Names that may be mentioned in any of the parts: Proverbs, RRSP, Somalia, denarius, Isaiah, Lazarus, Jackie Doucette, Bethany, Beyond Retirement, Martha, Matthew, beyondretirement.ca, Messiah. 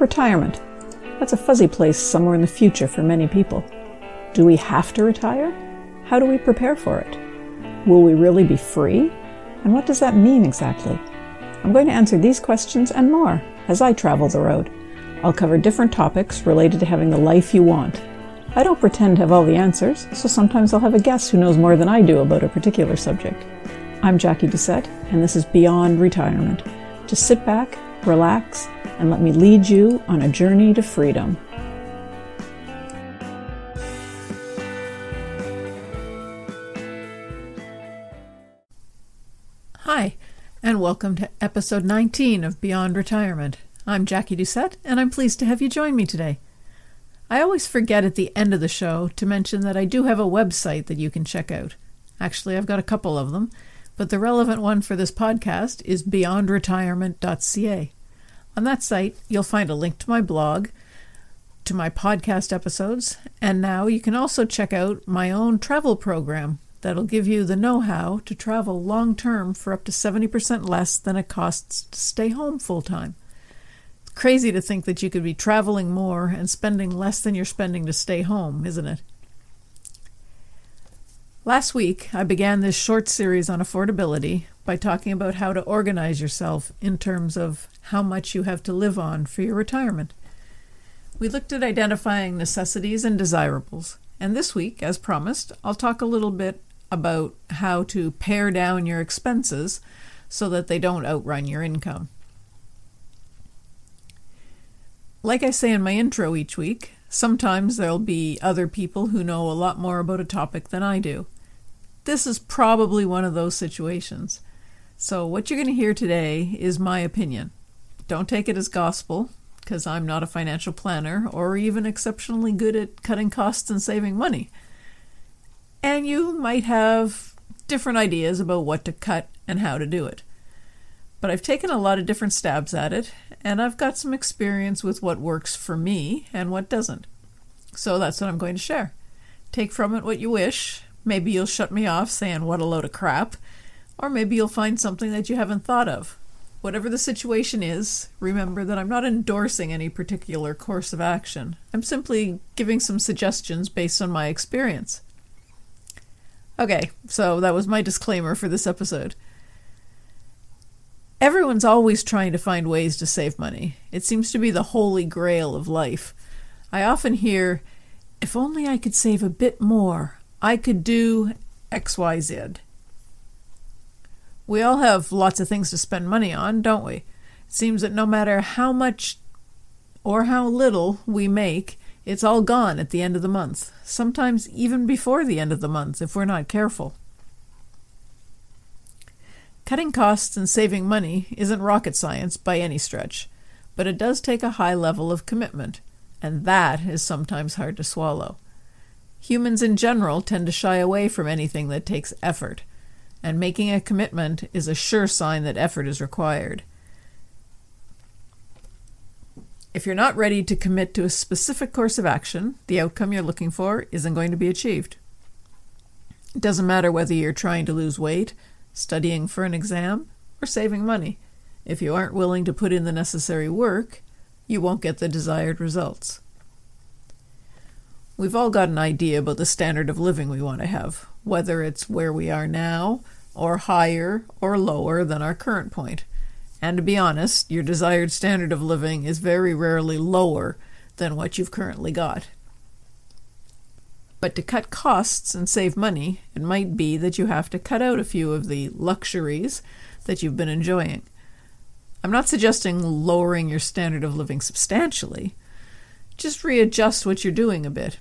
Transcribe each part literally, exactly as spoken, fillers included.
Retirement. That's a fuzzy place somewhere in the future for many people. Do we have to retire? How do we prepare for it? Will we really be free? And what does that mean exactly? I'm going to answer these questions and more as I travel the road. I'll cover different topics related to having the life you want. I don't pretend to have all the answers, so sometimes I'll have a guest who knows more than I do about a particular subject. I'm Jackie Doucette, and this is Beyond Retirement. Just sit back, relax, and let me lead you on a journey to freedom. Hi, and welcome to episode nineteen of Beyond Retirement. I'm Jackie Doucette, and I'm pleased to have you join me today. I always forget at the end of the show to mention that I do have a website that you can check out. Actually, I've got a couple of them, but the relevant one for this podcast is beyond retirement dot c a. On that site, you'll find a link to my blog, to my podcast episodes, and now you can also check out my own travel program that'll give you the know-how to travel long-term for up to seventy percent less than it costs to stay home full-time. It's crazy to think that you could be traveling more and spending less than you're spending to stay home, isn't it? Last week, I began this short series on affordability by talking about how to organize yourself in terms of how much you have to live on for your retirement. We looked at identifying necessities and desirables, and this week, as promised, I'll talk a little bit about how to pare down your expenses so that they don't outrun your income. Like I say in my intro each week, sometimes there'll be other people who know a lot more about a topic than I do. This is probably one of those situations. So what you're going to hear today is my opinion. Don't take it as gospel, because I'm not a financial planner or even exceptionally good at cutting costs and saving money. And you might have different ideas about what to cut and how to do it. But I've taken a lot of different stabs at it, and I've got some experience with what works for me and what doesn't. So that's what I'm going to share. Take from it what you wish. Maybe you'll shut me off saying, "What a load of crap," or maybe you'll find something that you haven't thought of. Whatever the situation is, remember that I'm not endorsing any particular course of action. I'm simply giving some suggestions based on my experience. Okay, so that was my disclaimer for this episode. Everyone's always trying to find ways to save money. It seems to be the holy grail of life. I often hear, "If only I could save a bit more, I could do X Y Z. We all have lots of things to spend money on, don't we? It seems that no matter how much or how little we make, it's all gone at the end of the month, sometimes even before the end of the month if we're not careful. Cutting costs and saving money isn't rocket science by any stretch, but it does take a high level of commitment, and that is sometimes hard to swallow. Humans in general tend to shy away from anything that takes effort, and making a commitment is a sure sign that effort is required. If you're not ready to commit to a specific course of action, the outcome you're looking for isn't going to be achieved. It doesn't matter whether you're trying to lose weight, studying for an exam, or saving money. If you aren't willing to put in the necessary work, you won't get the desired results. We've all got an idea about the standard of living we want to have, whether it's where we are now, or higher or lower than our current point. And to be honest, your desired standard of living is very rarely lower than what you've currently got. But to cut costs and save money, it might be that you have to cut out a few of the luxuries that you've been enjoying. I'm not suggesting lowering your standard of living substantially. Just readjust what you're doing a bit.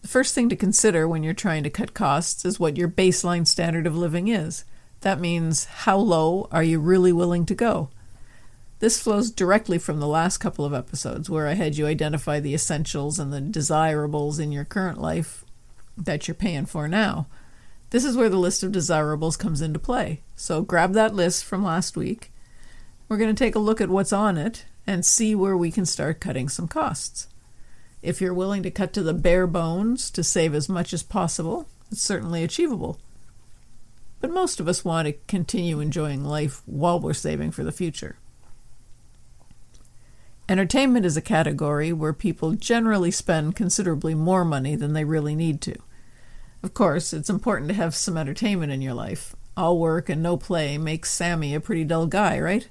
The first thing to consider when you're trying to cut costs is what your baseline standard of living is. That means how low are you really willing to go? This flows directly from the last couple of episodes where I had you identify the essentials and the desirables in your current life that you're paying for now. This is where the list of desirables comes into play. So grab that list from last week. We're going to take a look at what's on it and see where we can start cutting some costs. If you're willing to cut to the bare bones to save as much as possible, it's certainly achievable. But most of us want to continue enjoying life while we're saving for the future. Entertainment is a category where people generally spend considerably more money than they really need to. Of course, it's important to have some entertainment in your life. All work and no play makes Sammy a pretty dull guy, right?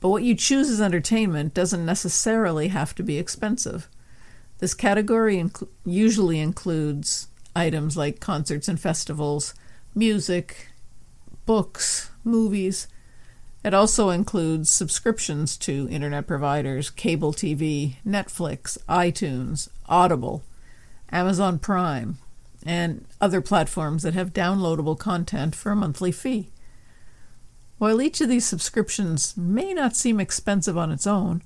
But what you choose as entertainment doesn't necessarily have to be expensive. This category inc- usually includes items like concerts and festivals, music, books, movies. It also includes subscriptions to internet providers, cable T V, Netflix, iTunes, Audible, Amazon Prime, and other platforms that have downloadable content for a monthly fee. While each of these subscriptions may not seem expensive on its own,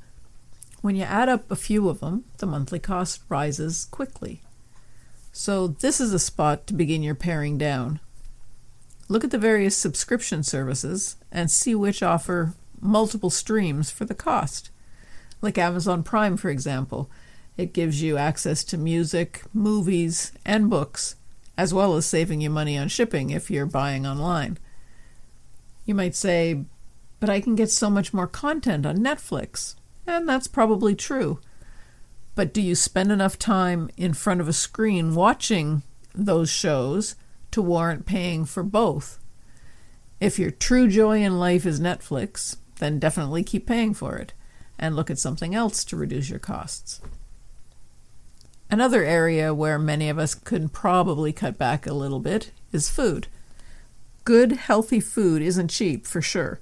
when you add up a few of them, the monthly cost rises quickly. So this is a spot to begin your paring down. Look at the various subscription services and see which offer multiple streams for the cost. Like Amazon Prime, for example, it gives you access to music, movies, and books, as well as saving you money on shipping if you're buying online. You might say, but I can get so much more content on Netflix. And that's probably true. But do you spend enough time in front of a screen watching those shows to warrant paying for both? If your true joy in life is Netflix, then definitely keep paying for it and look at something else to reduce your costs. Another area where many of us could probably cut back a little bit is food. Good, healthy food isn't cheap, for sure,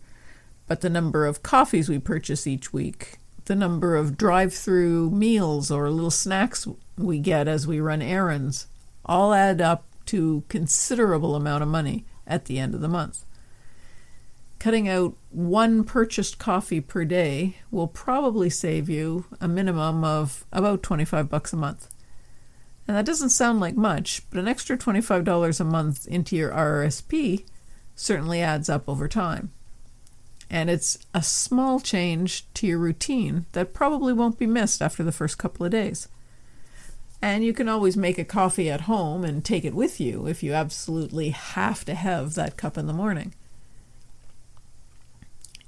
but the number of coffees we purchase each week, the number of drive-through meals or little snacks we get as we run errands all add up to considerable amount of money at the end of the month. Cutting out one purchased coffee per day will probably save you a minimum of about twenty-five bucks a month. And that doesn't sound like much, but an extra twenty-five dollars a month into your R R S P certainly adds up over time. And it's a small change to your routine that probably won't be missed after the first couple of days. And you can always make a coffee at home and take it with you if you absolutely have to have that cup in the morning.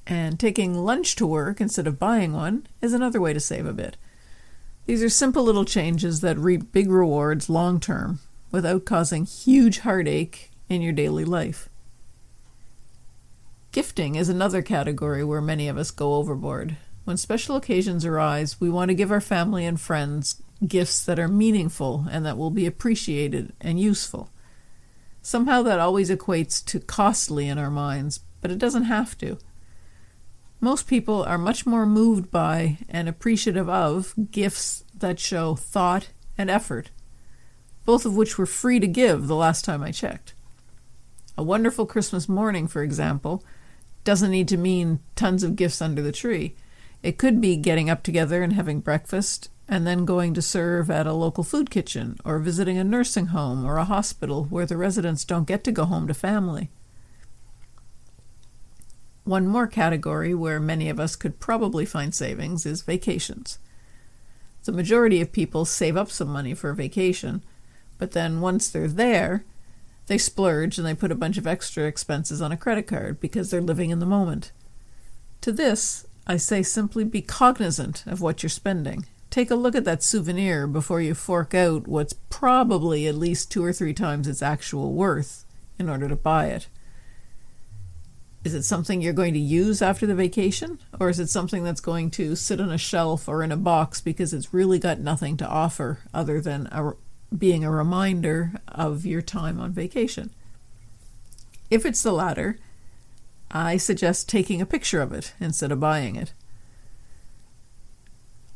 And taking lunch to work instead of buying one is another way to save a bit. These are simple little changes that reap big rewards long term without causing huge heartache in your daily life. Gifting is another category where many of us go overboard. When special occasions arise, we want to give our family and friends gifts that are meaningful and that will be appreciated and useful. Somehow that always equates to costly in our minds, but it doesn't have to. Most people are much more moved by and appreciative of gifts that show thought and effort, both of which were free to give the last time I checked. A wonderful Christmas morning, for example, doesn't need to mean tons of gifts under the tree. It could be getting up together and having breakfast and then going to serve at a local food kitchen or visiting a nursing home or a hospital where the residents don't get to go home to family. One more category where many of us could probably find savings is vacations. The majority of people save up some money for a vacation, but then once they're there, they splurge and they put a bunch of extra expenses on a credit card because they're living in the moment. To this, I say simply be cognizant of what you're spending. Take a look at that souvenir before you fork out what's probably at least two or three times its actual worth in order to buy it. Is it something you're going to use after the vacation? Or is it something that's going to sit on a shelf or in a box because it's really got nothing to offer other than a, being a reminder of your time on vacation? If it's the latter, I suggest taking a picture of it instead of buying it.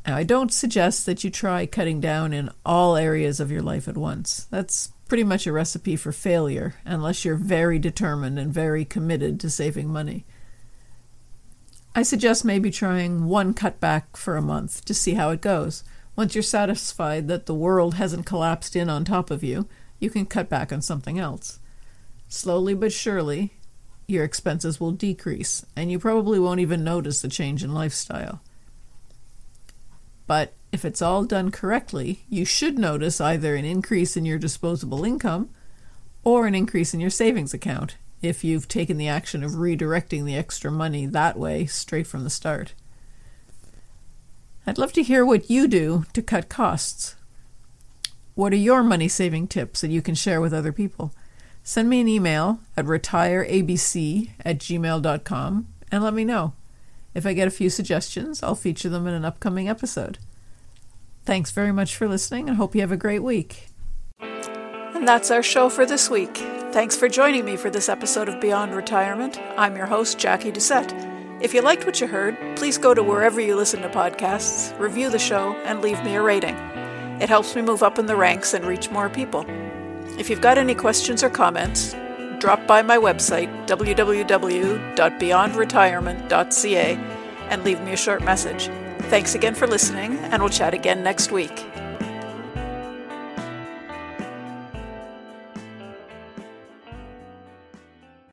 Now, I don't suggest that you try cutting down in all areas of your life at once. That's pretty much a recipe for failure unless you're very determined and very committed to saving money. I suggest maybe trying one cutback for a month to see how it goes. Once you're satisfied that the world hasn't collapsed in on top of you, you can cut back on something else. Slowly but surely, your expenses will decrease, and you probably won't even notice the change in lifestyle. But if it's all done correctly, you should notice either an increase in your disposable income or an increase in your savings account if you've taken the action of redirecting the extra money that way straight from the start. I'd love to hear what you do to cut costs. What are your money-saving tips that you can share with other people? Send me an email at retireabc at gmail dot com and let me know. If I get a few suggestions, I'll feature them in an upcoming episode. Thanks very much for listening, and hope you have a great week. And that's our show for this week. Thanks for joining me for this episode of Beyond Retirement. I'm your host, Jackie Doucette. If you liked what you heard, please go to wherever you listen to podcasts, review the show, and leave me a rating. It helps me move up in the ranks and reach more people. If you've got any questions or comments, drop by my website, w w w dot beyond retirement dot c a, and leave me a short message. Thanks again for listening, and we'll chat again next week.